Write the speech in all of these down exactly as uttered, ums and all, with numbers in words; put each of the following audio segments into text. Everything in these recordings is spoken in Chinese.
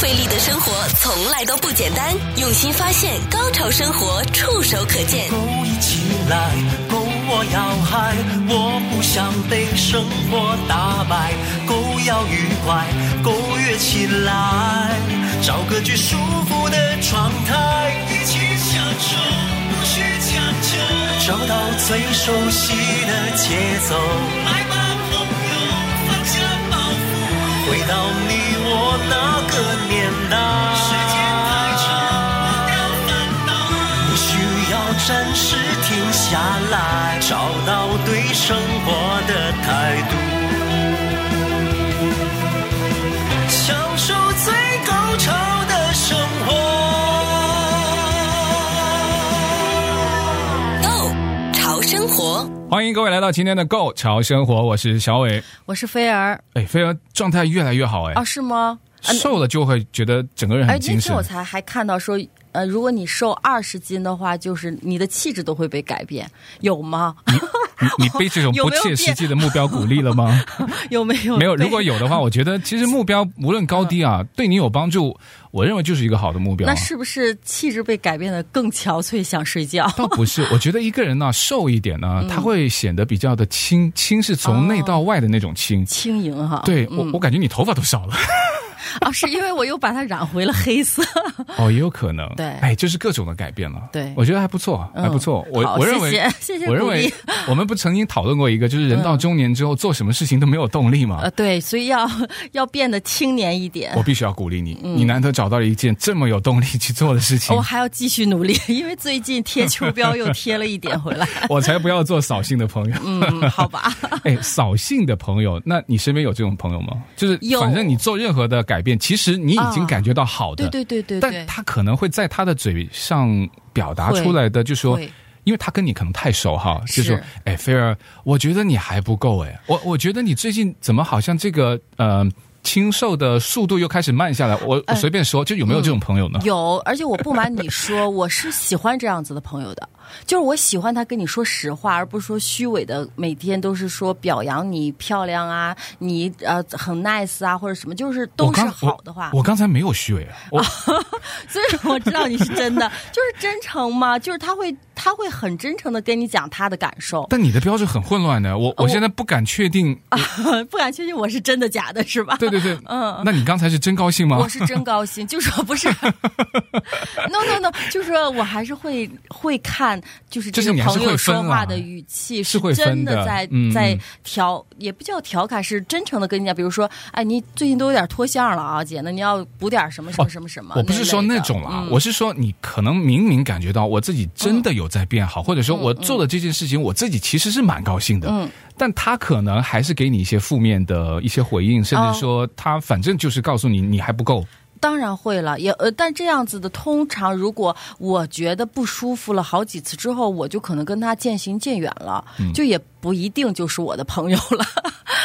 费力的生活从来都不简单，用心发现，高潮生活触手可见。勾一起来，勾我要嗨，我不想被生活打败，勾要愉快，勾跃起来，找个最舒服的状态，一起享受，不需强求，找到最熟悉的节奏，来吧朋友，放下包袱，回到你。我那个年代，时间太长，忘掉烦恼。你需要暂时停下来，找到对生活的态度，享受最高潮的生活。Go 潮生活，欢迎各位来到今天的 Go 潮生活，我是小伟，我是菲儿。哎，菲儿状态越来越好哎。啊，是吗？瘦了就会觉得整个人很精神。而今天我才还看到说，呃，如果你瘦二十斤的话，就是你的气质都会被改变，有吗？你, 你被这种不切实际的目标鼓励了吗？有没有？没有。如果有的话，我觉得其实目标无论高低啊，对你有帮助。我认为就是一个好的目标。那是不是气质被改变的更憔悴，想睡觉？倒不是，我觉得一个人呢、啊、瘦一点呢、啊嗯，他会显得比较的轻，轻是从内到外的那种轻，哦、轻盈哈。对、嗯、我，我感觉你头发都少了。啊、哦，是因为我又把它染回了黑色。哦，也有可能。对，哎，就是各种的改变了。对，我觉得还不错，还不错。嗯、我我认为，谢谢，我认为我们不曾经讨论过一个，就是人到中年之后、嗯、做什么事情都没有动力嘛。呃，对，所以要要变得青年一点。我必须要鼓励你，嗯、你难得找到了一件这么有动力去做的事情。我、哦、还要继续努力，因为最近贴秋膘又贴了一点回来。我才不要做扫兴的朋友。嗯，好吧。哎，扫兴的朋友，那你身边有这种朋友吗？就是反正你做任何的改变，其实你已经感觉到好的、啊、对, 对对对对，但他可能会在他的嘴上表达出来的，就说因为他跟你可能太熟哈，就说哎，菲儿，我觉得你还不够哎，我我觉得你最近怎么好像这个呃清瘦的速度又开始慢下来，我随便说、呃、就有没有这种朋友呢、嗯、有，而且我不瞒你说，我是喜欢这样子的朋友的，就是我喜欢他跟你说实话，而不是说虚伪的，每天都是说表扬你漂亮啊，你呃很 nice 啊，或者什么，就是都是好的话。我 刚, 我, 我刚才没有虚伪啊，我所以我知道你是真的，就是真诚嘛，就是他会他会很真诚的跟你讲他的感受。但你的标准很混乱的，我我现在不敢确定、啊，不敢确定我是真的假的，是吧？对对对，嗯。那你刚才是真高兴吗？我是真高兴，就是不是 ？No No No， 就是我还是会会看。就是这个朋友说话的语气是真的在的、嗯、在调，也不叫调侃，是真诚的跟你讲，比如说哎，你最近都有点脱相了啊，姐，那你要补点什么什么什么什么、哦、我不是说那种啊、嗯、我是说你可能明明感觉到我自己真的有在变好、嗯、或者说我做的这件事情、嗯、我自己其实是蛮高兴的、嗯、但他可能还是给你一些负面的一些回应，甚至说他反正就是告诉你你还不够。当然会了，也呃，但这样子的通常，如果我觉得不舒服了好几次之后，我就可能跟他渐行渐远了，嗯、就也不一定就是我的朋友了。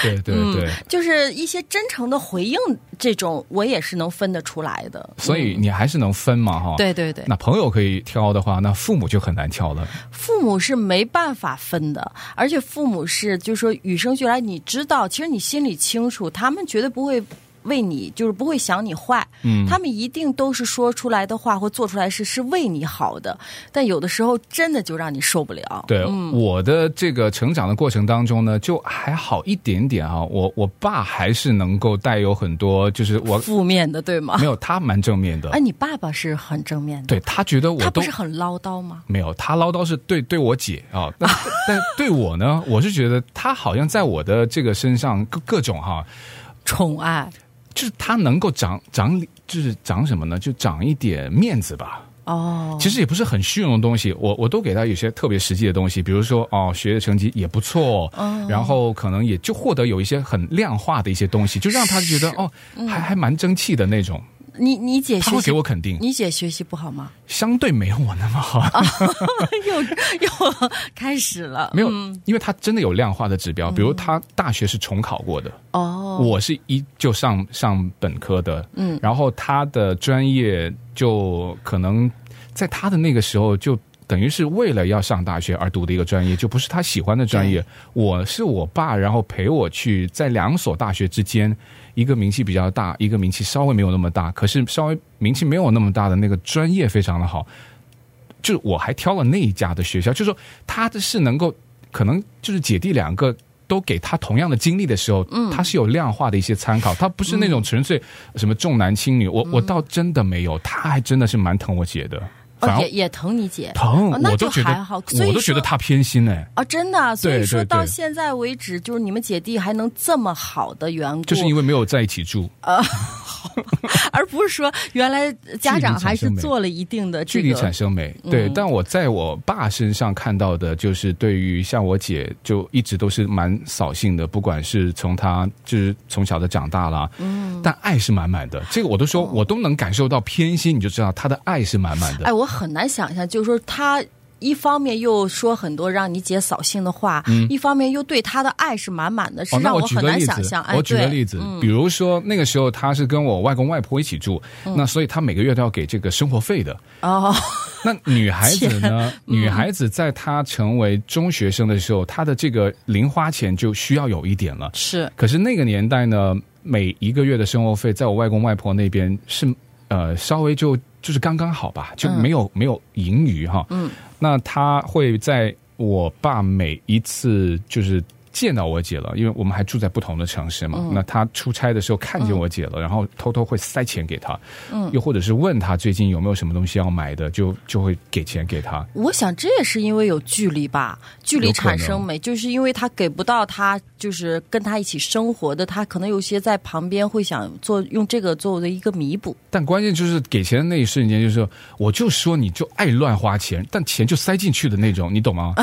对对对、嗯，就是一些真诚的回应，这种我也是能分得出来的。所以你还是能分嘛，哈、嗯。对对对。那朋友可以挑的话，那父母就很难挑了。父母是没办法分的，而且父母是就是说与生俱来，你知道，其实你心里清楚，他们绝对不会。为你就是不会想你坏、嗯、他们一定都是说出来的话或做出来是是为你好的，但有的时候真的就让你受不了。对、嗯、我的这个成长的过程当中呢就还好一点点啊，我我爸还是能够带有很多就是我负面的，对吗？没有，他蛮正面的。哎、啊，你爸爸是很正面的。对，他觉得我都他不是很唠叨吗？没有，他唠叨是对对我姐啊、哦、但, 但对我呢，我是觉得他好像在我的这个身上各各种哈、啊、宠爱，就是他能够长长，就是长什么呢？就长一点面子吧。哦、oh. ，其实也不是很虚荣的东西，我我都给他有些特别实际的东西，比如说哦，学业成绩也不错， oh. 然后可能也就获得有一些很量化的一些东西，就让他觉得哦，还还蛮争气的那种。你你姐学习，他会给我肯定。你姐学习不好吗？相对没有我那么好。又又开始了。没有、嗯，因为他真的有量化的指标，比如他大学是重考过的。哦、嗯，我是一就上上本科的。嗯，然后他的专业就可能在他的那个时候就等于是为了要上大学而读的一个专业，就不是他喜欢的专业。我是我爸，然后陪我去在两所大学之间，一个名气比较大，一个名气稍微没有那么大，可是稍微名气没有那么大的那个专业非常的好，就我还挑了那一家的学校，就是说他是能够可能就是姐弟两个都给他同样的经历的时候，嗯，他是有量化的一些参考，他不是那种纯粹什么重男轻女，嗯，我我倒真的没有，他还真的是蛮疼我姐的。哦，也也疼你姐，疼，哦，那就还好，我都觉得她偏心哎。啊，真的，啊，所以说到现在为止，就是你们姐弟还能这么好的缘故，就是因为没有在一起住啊，呃，好吧，而不是说原来家长还是做了一定的这个距离产生美。对，嗯，但我在我爸身上看到的，就是对于像我姐，就一直都是蛮扫兴的，不管是从她就是从小的长大了，嗯，但爱是满满的。这个我都说，哦，我都能感受到偏心，你就知道她的爱是满满的。哎，我很难想象，就是说他一方面又说很多让你姐扫兴的话，嗯，一方面又对他的爱是满满的，是让我很难想象。哦，我举个例子，哎，嗯，比如说那个时候他是跟我外公外婆一起住，嗯，那所以他每个月都要给这个生活费的。哦，那女孩子呢，嗯，女孩子在她成为中学生的时候，她的这个零花钱就需要有一点了。是，可是那个年代呢，每一个月的生活费在我外公外婆那边是呃稍微就。就是刚刚好吧，就没有，嗯，没有盈余哈。嗯，那他会在我爸每一次就是见到我姐了，因为我们还住在不同的城市嘛。嗯，那他出差的时候看见我姐了，嗯，然后偷偷会塞钱给他，嗯，又或者是问他最近有没有什么东西要买的，就就会给钱给他。我想这也是因为有距离吧，距离产生美，就是因为他给不到他就是跟他一起生活的，他可能有些在旁边会想做用这个作为一个弥补。但关键就是给钱的那一瞬间，就是我就说你就爱乱花钱，但钱就塞进去的那种，你懂吗？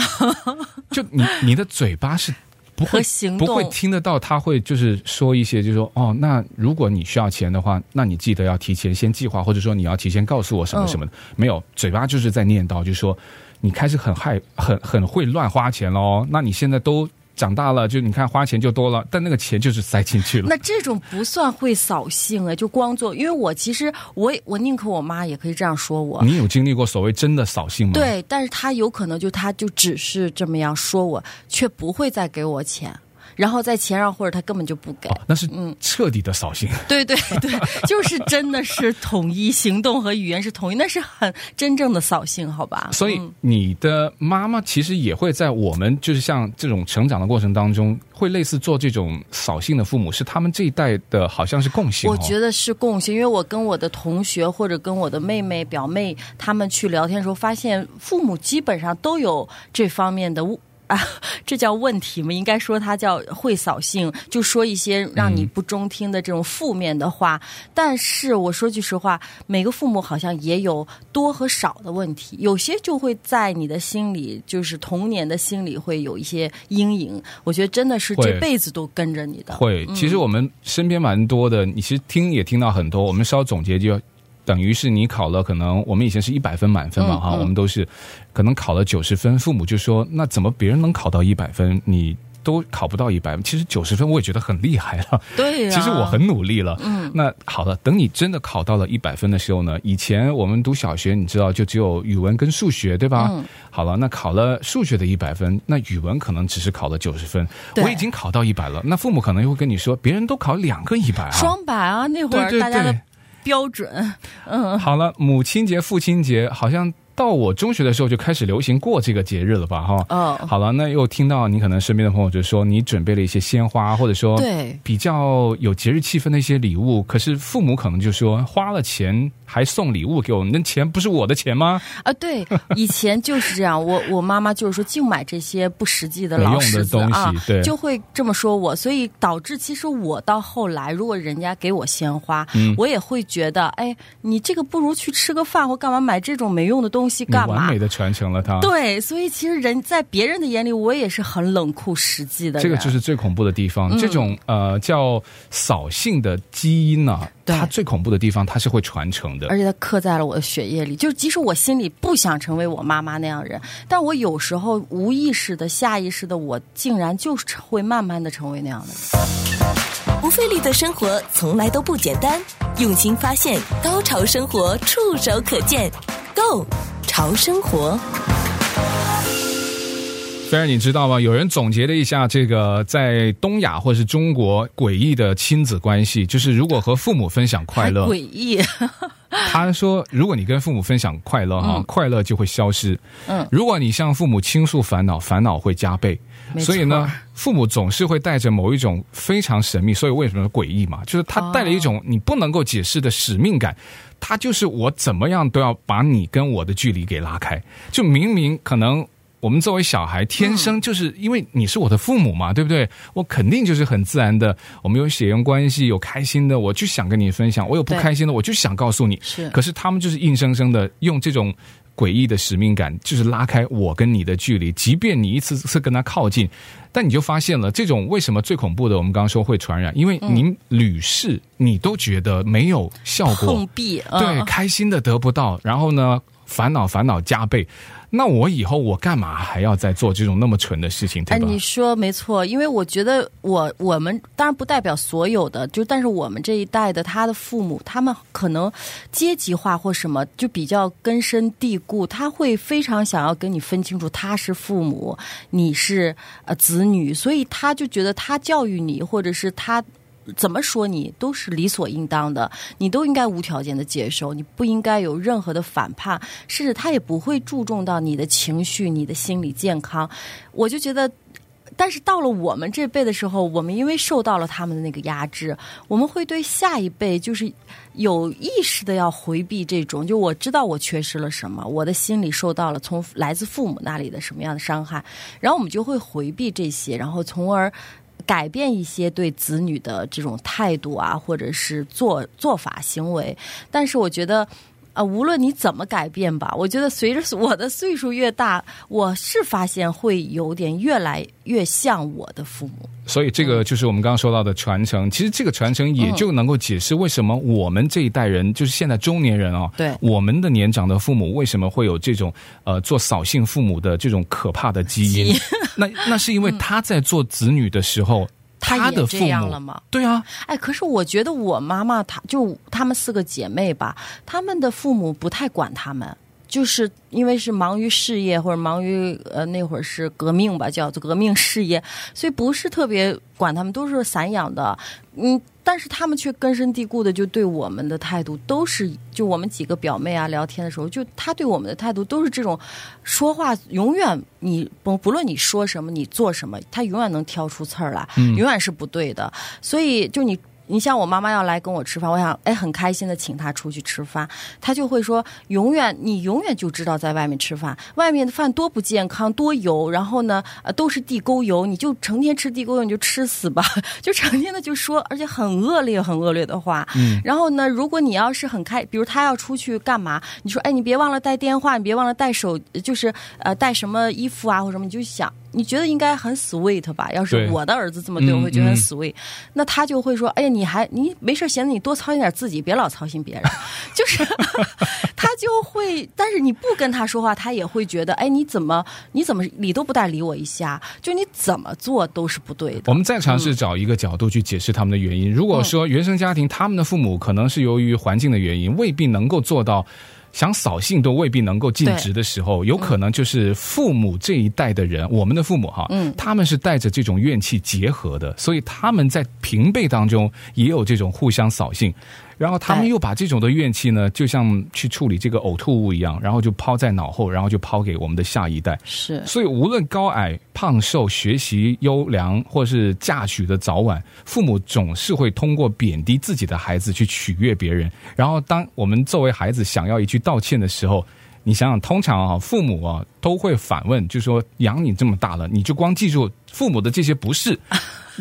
就你你的嘴巴是不会不会听得到，他会就是说一些，就是说哦，那如果你需要钱的话，那你记得要提前先计划，或者说你要提前告诉我什么什么的。嗯，没有，嘴巴就是在念叨，就是说你开始很害很很会乱花钱喽。那你现在都长大了，就你看花钱就多了，但那个钱就是塞进去了。那这种不算会扫兴哎，就光做。因为我其实我我宁可我妈也可以这样说我。你有经历过所谓真的扫兴吗？对，但是她有可能就她就只是这么样说我，却不会再给我钱。然后在钱上或者他根本就不给，哦，那是彻底的扫兴，嗯，对对对，就是真的是统一行动和语言是统一，那是很真正的扫兴，好吧。所以你的妈妈其实也会在我们就是像这种成长的过程当中会类似做这种扫兴的父母，是他们这一代的好像是共性，哦，我觉得是共性。因为我跟我的同学或者跟我的妹妹表妹他们去聊天的时候发现父母基本上都有这方面的啊，这叫问题吗？应该说他叫会扫兴，就说一些让你不中听的这种负面的话，嗯，但是我说句实话，每个父母好像也有多和少的问题，有些就会在你的心里，就是童年的心里会有一些阴影，我觉得真的是这辈子都跟着你的。会，嗯，其实我们身边蛮多的，你其实听也听到很多，我们稍总结就等于是你考了，可能我们以前是一百分满分嘛，哈，嗯嗯，我们都是可能考了九十分，父母就说那怎么别人能考到一百分，你都考不到一百分？其实九十分我也觉得很厉害了，对呀，啊，其实我很努力了。嗯，那好了，等你真的考到了一百分的时候呢，以前我们读小学，你知道就只有语文跟数学，对吧？嗯，好了，那考了数学的一百分，那语文可能只是考了九十分，我已经考到一百了。那父母可能会跟你说，别人都考两个一百啊，双百啊，那会儿大家的。对对对标准，嗯，好了，母亲节、父亲节，好像到我中学的时候就开始流行过这个节日了吧？哈，哦，好了，那又听到你可能身边的朋友就说你准备了一些鲜花，或者说对比较有节日气氛的一些礼物，可是父母可能就说花了钱还送礼物给我，那钱不是我的钱吗？啊，对，以前就是这样，我我妈妈就是说净买这些不实际的老石子啊，对，就会这么说我，所以导致其实我到后来，如果人家给我鲜花，嗯，我也会觉得，哎，你这个不如去吃个饭或干嘛，买这种没用的东西干嘛？完美的传承了它。对，所以其实人在别人的眼里，我也是很冷酷实际的人。这个就是最恐怖的地方，嗯，这种呃叫扫兴的基因啊。它最恐怖的地方，它是会传承的，而且它刻在了我的血液里。就即使我心里不想成为我妈妈那样人，但我有时候无意识的、下意识的，我竟然就是会慢慢的成为那样的人。不费力的生活从来都不简单，用心发现，高潮生活触手可见 ，Go 潮生活。虽然你知道吗，有人总结了一下这个在东亚或是中国诡异的亲子关系，就是如果和父母分享快乐，诡异他说如果你跟父母分享快乐哈、嗯，快乐就会消失，嗯，如果你向父母倾诉烦恼，烦恼会加倍，所以呢父母总是会带着某一种非常神秘，所以为什么诡异嘛，就是他带了一种你不能够解释的使命感、哦、他就是我怎么样都要把你跟我的距离给拉开，就明明可能我们作为小孩天生就是因为你是我的父母嘛、嗯、对不对，我肯定就是很自然的，我们有血缘关系，有开心的我就想跟你分享，我有不开心的我就想告诉你，是。可是他们就是硬生生的用这种诡异的使命感就是拉开我跟你的距离，即便你一次次跟他靠近，但你就发现了这种为什么最恐怖的我们刚刚说会传染，因为你屡试、嗯、你都觉得没有效果碰壁、哦、对，开心的得不到，然后呢烦恼烦恼加倍，那我以后我干嘛还要再做这种那么蠢的事情，对吧？哎，你说没错，因为我觉得我我们当然不代表所有的，就但是我们这一代的他的父母，他们可能阶级化或什么就比较根深蒂固，他会非常想要跟你分清楚，他是父母，你是呃子女，所以他就觉得他教育你或者是他怎么说你都是理所应当的，你都应该无条件的接受，你不应该有任何的反叛，甚至他也不会注重到你的情绪，你的心理健康。我就觉得，但是到了我们这辈的时候，我们因为受到了他们的那个压制，我们会对下一辈就是有意识的要回避这种，就我知道我缺失了什么，我的心里受到了从来自父母那里的什么样的伤害，然后我们就会回避这些，然后从而改变一些对子女的这种态度啊，或者是做做法行为。但是我觉得啊、呃，无论你怎么改变吧，我觉得随着我的岁数越大，我是发现会有点越来越像我的父母。所以这个就是我们刚刚说到的传承、嗯、其实这个传承也就能够解释为什么我们这一代人、嗯、就是现在中年人啊、哦，对我们的年长的父母为什么会有这种呃做扫兴父母的这种可怕的基因那那是因为他在做子女的时候、嗯他的父母，他也这样了吗？对啊，哎，可是我觉得我妈妈，她就她们四个姐妹吧，她们的父母不太管她们，就是因为是忙于事业或者忙于呃那会儿是革命吧，叫做革命事业，所以不是特别管她们，都是散养的，嗯。但是他们却根深蒂固的就对我们的态度都是，就我们几个表妹啊聊天的时候，就他对我们的态度都是这种，说话永远你不不论你说什么你做什么，他永远能挑出刺儿来，永远是不对的。所以就你你像我妈妈要来跟我吃饭，我想哎很开心的请她出去吃饭，她就会说永远你永远就知道在外面吃饭，外面的饭多不健康多油，然后呢呃都是地沟油，你就成天吃地沟油你就吃死吧，就成天的就说，而且很恶劣很恶劣的话。嗯。然后呢如果你要是很开，比如她要出去干嘛，你说哎你别忘了带电话，你别忘了带手，就是呃带什么衣服啊或什么，你就想。你觉得应该很 sweet 吧？要是我的儿子这么对我，会觉得很 sweet、嗯嗯。那他就会说：“哎呀，你还你没事闲的，你多操心点自己，别老操心别人。”就是他就会，但是你不跟他说话，他也会觉得：“哎，你怎么你怎么理都不带理我一下？就你怎么做都是不对的。”我们再尝试找一个角度去解释他们的原因。嗯、如果说原生家庭，他们的父母可能是由于环境的原因，未必能够做到。想扫兴都未必能够尽职的时候，有可能就是父母这一代的人、嗯、我们的父母哈、嗯，他们是带着这种怨气结合的，所以他们在平辈当中也有这种互相扫兴，然后他们又把这种的怨气呢，就像去处理这个呕吐物一样，然后就抛在脑后，然后就抛给我们的下一代。是，所以无论高矮胖瘦、学习优良或是嫁娶的早晚，父母总是会通过贬低自己的孩子去取悦别人。然后，当我们作为孩子想要一句道歉的时候，你想想，通常啊，父母啊都会反问，就说养你这么大了，你就光记住父母的这些不是。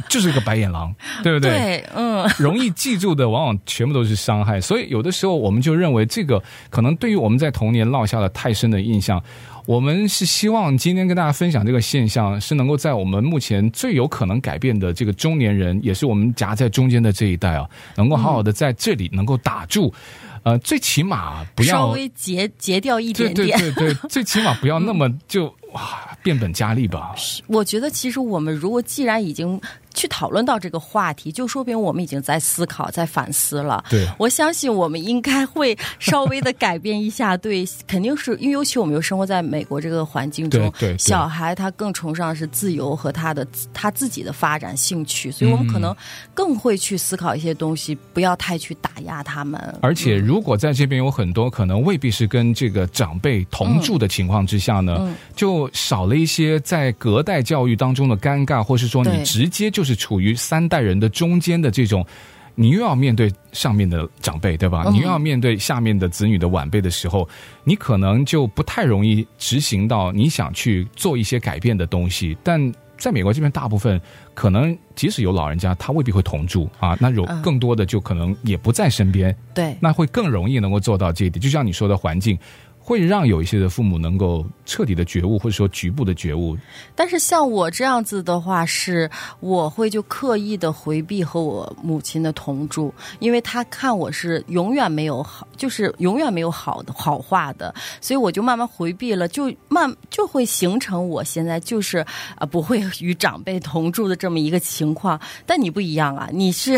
就是个白眼狼，对不对？对，嗯，容易记住的往往全部都是伤害，所以有的时候我们就认为这个可能对于我们在童年烙下了太深的印象。我们是希望今天跟大家分享这个现象，是能够在我们目前最有可能改变的这个中年人，也是我们夹在中间的这一代啊，能够好好的在这里能够打住。嗯呃，最起码不要稍微截截掉一点点，对对对对，最起码不要那么就哇，变本加厉吧。我觉得其实我们如果既然已经去讨论到这个话题，就说明我们已经在思考在反思了。对，我相信我们应该会稍微的改变一下对肯定是因为尤其我们又生活在美国这个环境中，对对对，小孩他更崇尚是自由和他的他自己的发展兴趣，所以我们可能更会去思考一些东西，不要太去打压他们。而且如果在这边有很多可能未必是跟这个长辈同住的情况之下呢、嗯嗯、就少了一些在隔代教育当中的尴尬，或是说你直接就就是处于三代人的中间的这种，你又要面对上面的长辈，对吧？你又要面对下面的子女的晚辈的时候，你可能就不太容易执行到你想去做一些改变的东西。但在美国这边，大部分可能即使有老人家，他未必会同住啊，那有更多的就可能也不在身边，对，那会更容易能够做到这一点。就像你说的环境。会让有一些的父母能够彻底的觉悟，或者说局部的觉悟。但是像我这样子的话，是我会就刻意的回避和我母亲的同住，因为她看我是永远没有好，就是永远没有好的好话的，所以我就慢慢回避了，就慢就会形成我现在就是啊不会与长辈同住的这么一个情况。但你不一样啊，你是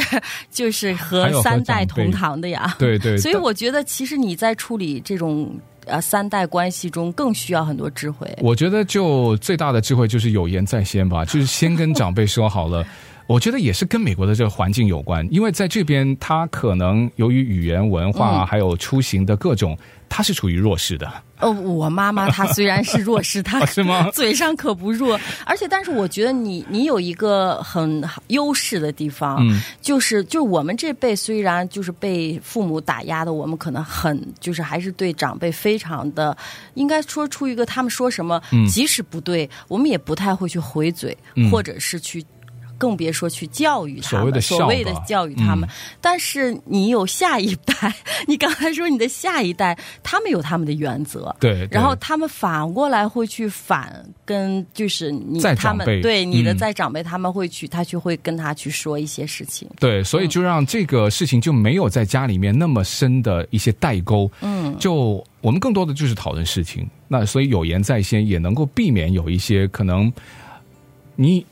就是和三代同堂的呀，对对。所以我觉得其实你在处理这种。啊，三代关系中更需要很多智慧。我觉得就最大的智慧就是有言在先吧，就是先跟长辈说好了。我觉得也是跟美国的这个环境有关，因为在这边他可能由于语言文化还有出行的各种、嗯、他是处于弱势的。哦，我妈妈她虽然是弱势，她是吗？嘴上可不弱。而且但是我觉得你你有一个很优势的地方、嗯、就是就是我们这辈虽然就是被父母打压的，我们可能很就是还是对长辈非常的应该说出一个他们说什么、嗯、即使不对我们也不太会去回嘴、嗯、或者是去更别说去教育他们，所谓的教育他们、嗯、但是你有下一代，你刚才说你的下一代他们有他们的原则， 对, 对然后他们反过来会去反跟就是你他们对你的在长辈、嗯、他们会去他去会跟他去说一些事情，对，所以就让这个事情就没有在家里面那么深的一些代沟，嗯，就我们更多的就是讨论事情，那所以有言在先也能够避免有一些可能你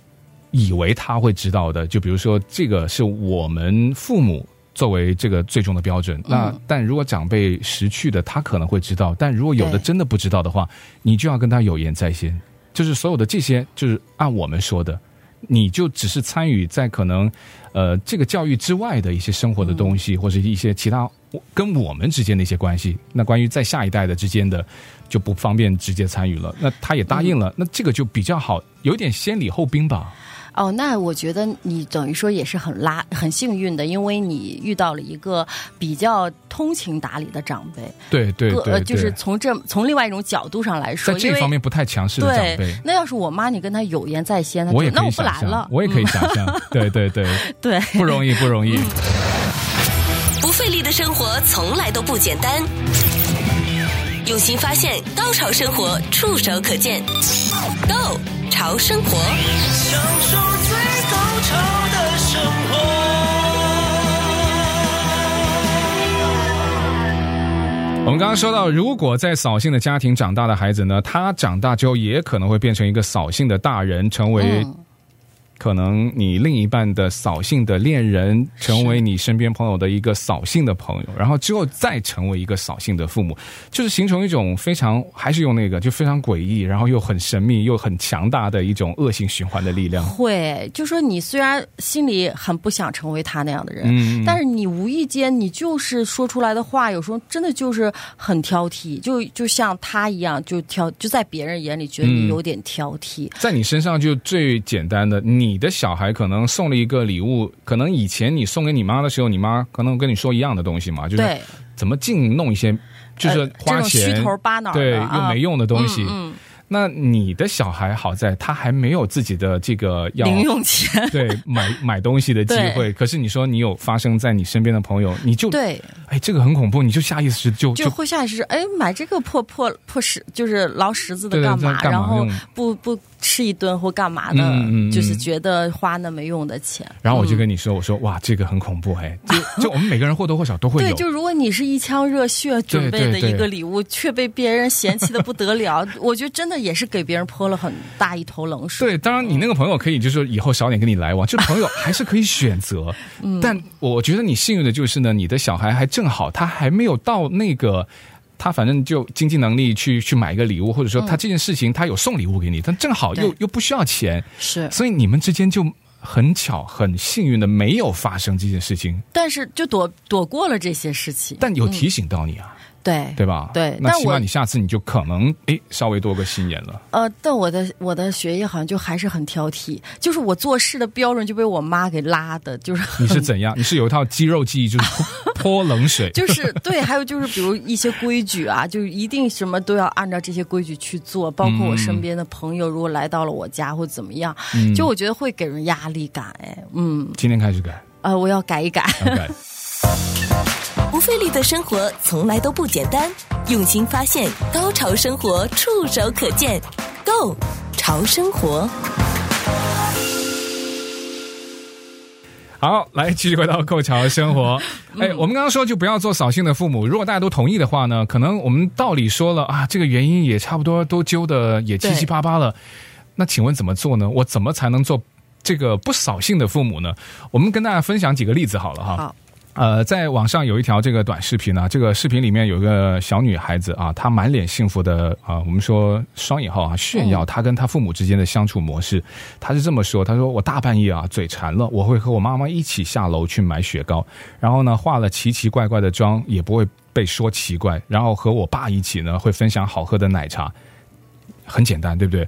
以为他会知道的，就比如说这个是我们父母作为这个最终的标准，那但如果长辈识趣的他可能会知道，但如果有的真的不知道的话，你就要跟他有言在先，就是所有的这些就是按我们说的，你就只是参与在可能呃这个教育之外的一些生活的东西、嗯、或者一些其他跟我们之间的一些关系，那关于在下一代的之间的就不方便直接参与了，那他也答应了、嗯、那这个就比较好，有点先礼后兵吧。哦，那我觉得你等于说也是很拉很幸运的，因为你遇到了一个比较通情达理的长辈。对对 对, 对、呃，就是从这从另外一种角度上来说，在这方面不太强势的长辈。对，那要是我妈，你跟她有言在先，我也那我不来了，我也可以想象。嗯、对对对对，不容易不容易。不费力的生活从来都不简单，用心发现，高潮生活触手可见 ，Go。潮生活，享受最高潮的生活。我们刚刚说到，如果在扫兴的家庭长大的孩子呢，他长大之后也可能会变成一个扫兴的大人，成为可能你另一半的扫兴的恋人，成为你身边朋友的一个扫兴的朋友，然后之后再成为一个扫兴的父母，就是形成一种非常还是用那个就非常诡异，然后又很神秘又很强大的一种恶性循环的力量。会就说你虽然心里很不想成为他那样的人、嗯、但是你无意间你就是说出来的话有时候真的就是很挑剔，就就像他一样，就挑就在别人眼里觉得你有点挑剔、嗯、在你身上就最简单的，你你的小孩可能送了一个礼物，可能以前你送给你妈的时候，你妈可能跟你说一样的东西嘛，就是怎么净弄一些就是花钱、呃、虚头巴脑的对又没用的东西、嗯嗯、那你的小孩好在他还没有自己的这个要零用钱对买买东西的机会，可是你说你有发生在你身边的朋友，你就对哎这个很恐怖，你就下意识就就会下意识哎买这个破破破石就是老石子的干嘛，对对干嘛然后不不吃一顿或干嘛的、嗯嗯、就是觉得花那么用的钱。然后我就跟你说、嗯、我说哇这个很恐怖，哎就，就我们每个人或多或少都会有对，就如果你是一腔热血准备的一个礼物，对对对，却被别人嫌弃的不得了我觉得真的也是给别人泼了很大一头冷水。对，当然你那个朋友可以就是以后少点跟你来往，这朋友还是可以选择、嗯、但我觉得你幸运的就是呢，你的小孩还正好他还没有到那个他反正就经济能力去去买一个礼物，或者说他这件事情他有送礼物给你，但正好又又不需要钱，是，所以你们之间就很巧很幸运的没有发生这件事情，但是就躲躲过了这些事情，但有提醒到你啊、嗯对对吧？对，那起码你下次你就可能诶稍微多个心眼了。呃，但我的我的学业好像就还是很挑剔，就是我做事的标准就被我妈给拉的，就是你是怎样？你是有一套肌肉记忆，就是泼冷水，就是对。还有就是比如一些规矩啊，就一定什么都要按照这些规矩去做，包括我身边的朋友，如果来到了我家或怎么样，嗯、就我觉得会给人压力感。哎，嗯，今天开始改啊、呃，我要改一改。改不费力的生活从来都不简单，用心发现，高潮生活触手可见 Go 潮生活。好，来继续回到 Go 潮生活。哎，我们刚刚说就不要做扫兴的父母，如果大家都同意的话呢，可能我们道理说了啊，这个原因也差不多都揪的也七七八八了，那请问怎么做呢？我怎么才能做这个不扫兴的父母呢？我们跟大家分享几个例子好了哈。好，呃，在网上有一条这个短视频呢、啊，这个视频里面有一个小女孩子啊，她满脸幸福的啊、呃，我们说双引号啊，炫耀她跟她父母之间的相处模式。她是这么说，她说我大半夜啊嘴馋了，我会和我妈妈一起下楼去买雪糕，然后呢化了奇奇怪怪的妆也不会被说奇怪，然后和我爸一起呢会分享好喝的奶茶。很简单，对不对？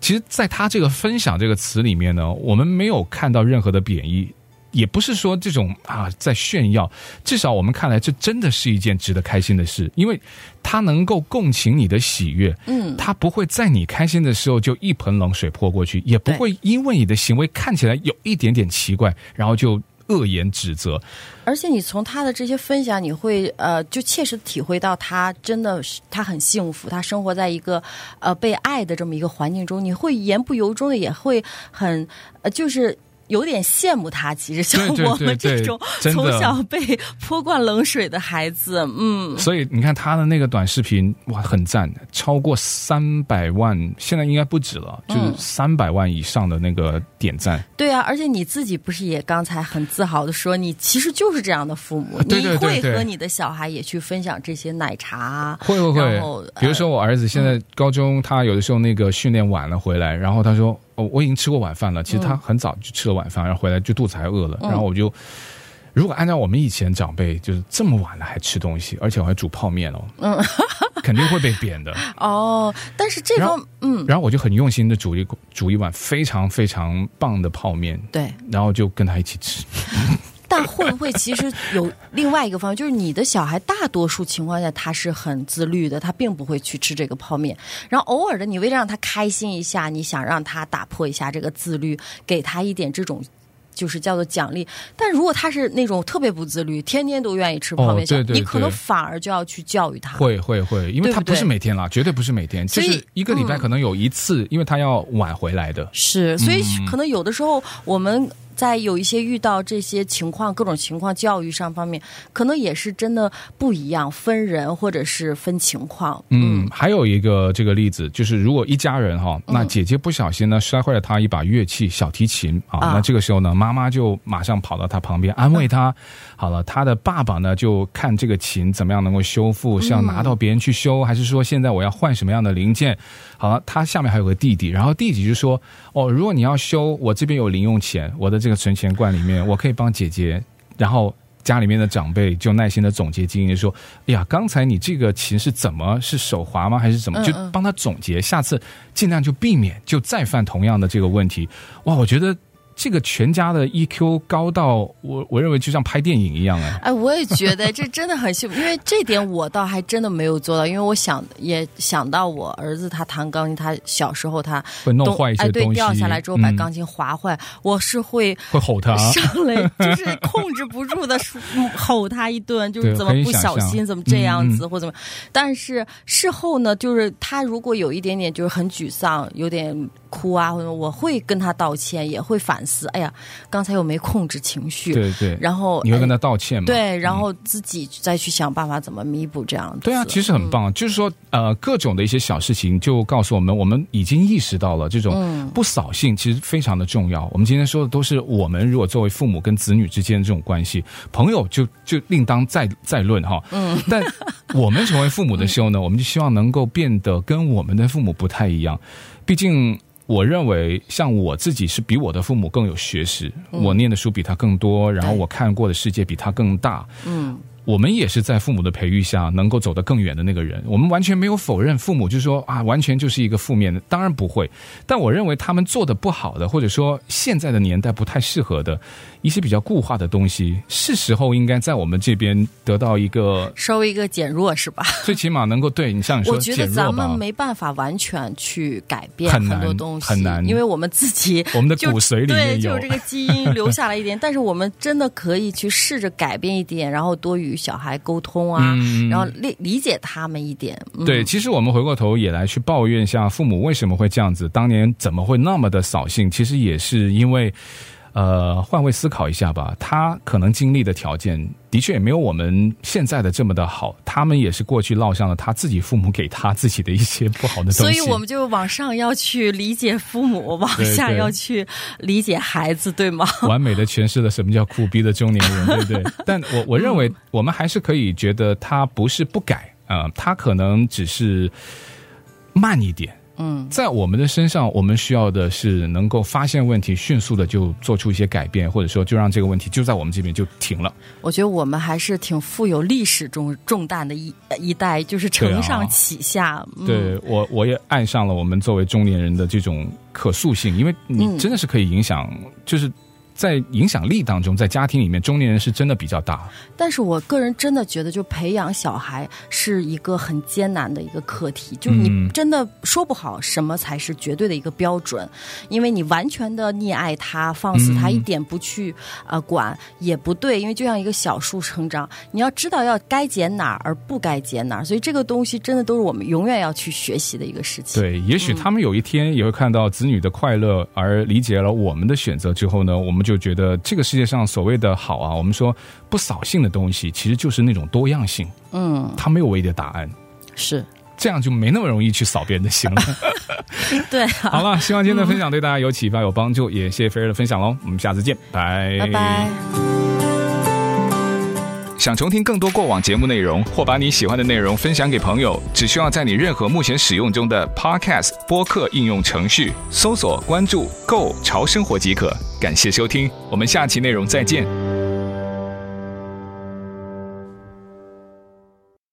其实在她这个分享这个词里面呢，我们没有看到任何的贬义。也不是说这种啊在炫耀，至少我们看来这真的是一件值得开心的事，因为它能够共情你的喜悦，嗯，它不会在你开心的时候就一盆冷水泼过去，也不会因为你的行为看起来有一点点奇怪，然后就恶言指责。而且你从他的这些分享，你会呃，就切实体会到他真的他很幸福，他生活在一个呃被爱的这么一个环境中，你会言不由衷的也会很呃就是。有点羡慕他，其实像我们这种从小被泼灌冷水的孩子，嗯，所以你看他的那个短视频，哇，很赞，超过三百万，现在应该不止了，就是三百万以上的那个点赞、嗯。对啊，而且你自己不是也刚才很自豪的说，你其实就是这样的父母，对对对对，你会和你的小孩也去分享这些奶茶，会会会。比如说我儿子现在高中，他有的时候那个训练晚了回来，然后他说。哦，我已经吃过晚饭了。其实他很早就吃了晚饭，嗯、然后回来就肚子还饿了。然后我就，如果按照我们以前长辈，就是这么晚了还吃东西，而且我还煮泡面哦，嗯，肯定会被贬的。哦，但是这个，嗯，然后我就很用心的煮一煮一碗非常非常棒的泡面，对，然后就跟他一起吃。但会不会其实有另外一个方面，就是你的小孩大多数情况下他是很自律的，他并不会去吃这个泡面，然后偶尔的你为了让他开心一下，你想让他打破一下这个自律，给他一点这种就是叫做奖励。但如果他是那种特别不自律，天天都愿意吃泡面、哦、对对对，你可能反而就要去教育他，会会会，因为他不是每天啦，对对，绝对不是每天，就是一个礼拜可能有一次、嗯、因为他要晚回来的，是，所以可能有的时候我们在有一些遇到这些情况，各种情况教育上方面可能也是真的不一样，分人或者是分情况。 嗯, 嗯还有一个这个例子，就是如果一家人哈、哦，那姐姐不小心呢摔坏了她一把乐器小提琴啊、哦，那这个时候呢妈妈就马上跑到她旁边安慰她、嗯、好了，她的爸爸呢就看这个琴怎么样能够修复，是要拿到别人去修，还是说现在我要换什么样的零件。好了，她下面还有个弟弟，然后弟弟就说哦，如果你要修，我这边有零用钱，我的这个存钱罐里面我可以帮姐姐。然后家里面的长辈就耐心的总结经验，说哎呀，刚才你这个琴是怎么，是手滑吗还是怎么，就帮他总结，下次尽量就避免就再犯同样的这个问题。哇，我觉得这个全家的 E Q 高到我我认为就像拍电影一样。哎哎，我也觉得这真的很幸福因为这点我倒还真的没有做到，因为我想也想到我儿子他弹钢琴，他小时候他会弄坏一些东西，哎，对，掉下来之后把钢琴划坏，嗯，我是会会吼他，上来就是控制不住的吼他一顿，就是怎么不小心怎么这样子，嗯，或怎么。但是事后呢，就是他如果有一点点就是很沮丧，有点哭啊，或者我会跟他道歉，也会反思，哎呀刚才又没控制情绪，对对，然后你会跟他道歉吗？哎，对，然后自己再去想办法怎么弥补这样子。对啊，其实很棒，嗯，就是说呃，各种的一些小事情就告诉我们，我们已经意识到了这种不扫兴其实非常的重要，嗯，我们今天说的都是我们如果作为父母跟子女之间的这种关系，朋友就就另当再再论哈，嗯，但我们成为父母的时候呢，嗯，我们就希望能够变得跟我们的父母不太一样。毕竟我认为像我自己是比我的父母更有学识，嗯，我念的书比他更多，然后我看过的世界比他更大，嗯，我们也是在父母的培育下能够走得更远的那个人。我们完全没有否认父母就是说啊，完全就是一个负面的，当然不会，但我认为他们做的不好的，或者说现在的年代不太适合的一些比较固化的东西，是时候应该在我们这边得到一个稍微一个减弱，是吧？最起码能够对你像你说减弱吧。我觉得咱们没办法完全去改变很多东西，很难，很难，因为我们自己我们的骨髓里面有，对，就是这个基因留下来一点但是我们真的可以去试着改变一点，然后多与小孩沟通啊，嗯，然后理理解他们一点，嗯，对。其实我们回过头也来去抱怨一下父母为什么会这样子，当年怎么会那么的扫兴，其实也是因为呃，换位思考一下吧，他可能经历的条件的确也没有我们现在的这么的好，他们也是过去烙上了他自己父母给他自己的一些不好的东西，所以我们就往上要去理解父母，往下要去理解孩子， 对, 对, 对吗？完美的诠释了什么叫苦逼的中年人，对不对？但我我认为我们还是可以觉得他不是不改啊，呃，他可能只是慢一点。嗯，在我们的身上，我们需要的是能够发现问题，迅速的就做出一些改变，或者说就让这个问题就在我们这边就停了。我觉得我们还是挺富有历史重重担的一一代，就是承上启下。对，啊，嗯，对，我我也爱上了我们作为中年人的这种可塑性，因为你真的是可以影响，嗯，就是在影响力当中，在家庭里面，中年人是真的比较大。但是我个人真的觉得，就培养小孩是一个很艰难的一个课题，就是你真的说不好什么才是绝对的一个标准，嗯，因为你完全的溺爱他，放肆他，嗯，一点不去啊，呃、管也不对，因为就像一个小树成长，你要知道要该剪哪儿而不该剪哪儿，所以这个东西真的都是我们永远要去学习的一个事情。对，也许他们有一天也会看到子女的快乐，而理解了我们的选择之后呢，我们就觉得这个世界上所谓的好啊，我们说不扫兴的东西其实就是那种多样性，嗯，它没有唯一的答案，是这样就没那么容易去扫别人的心了对，啊，好了，希望今天的分享对大家有启发，嗯，有帮助，也谢谢菲儿的分享咯，我们下次见，拜拜拜。想重听更多过往节目内容，或把你喜欢的内容分享给朋友，只需要在你任何目前使用中的 Podcast 播客应用程序搜索关注 Go 潮生活即可。感谢收听，我们下期内容再见。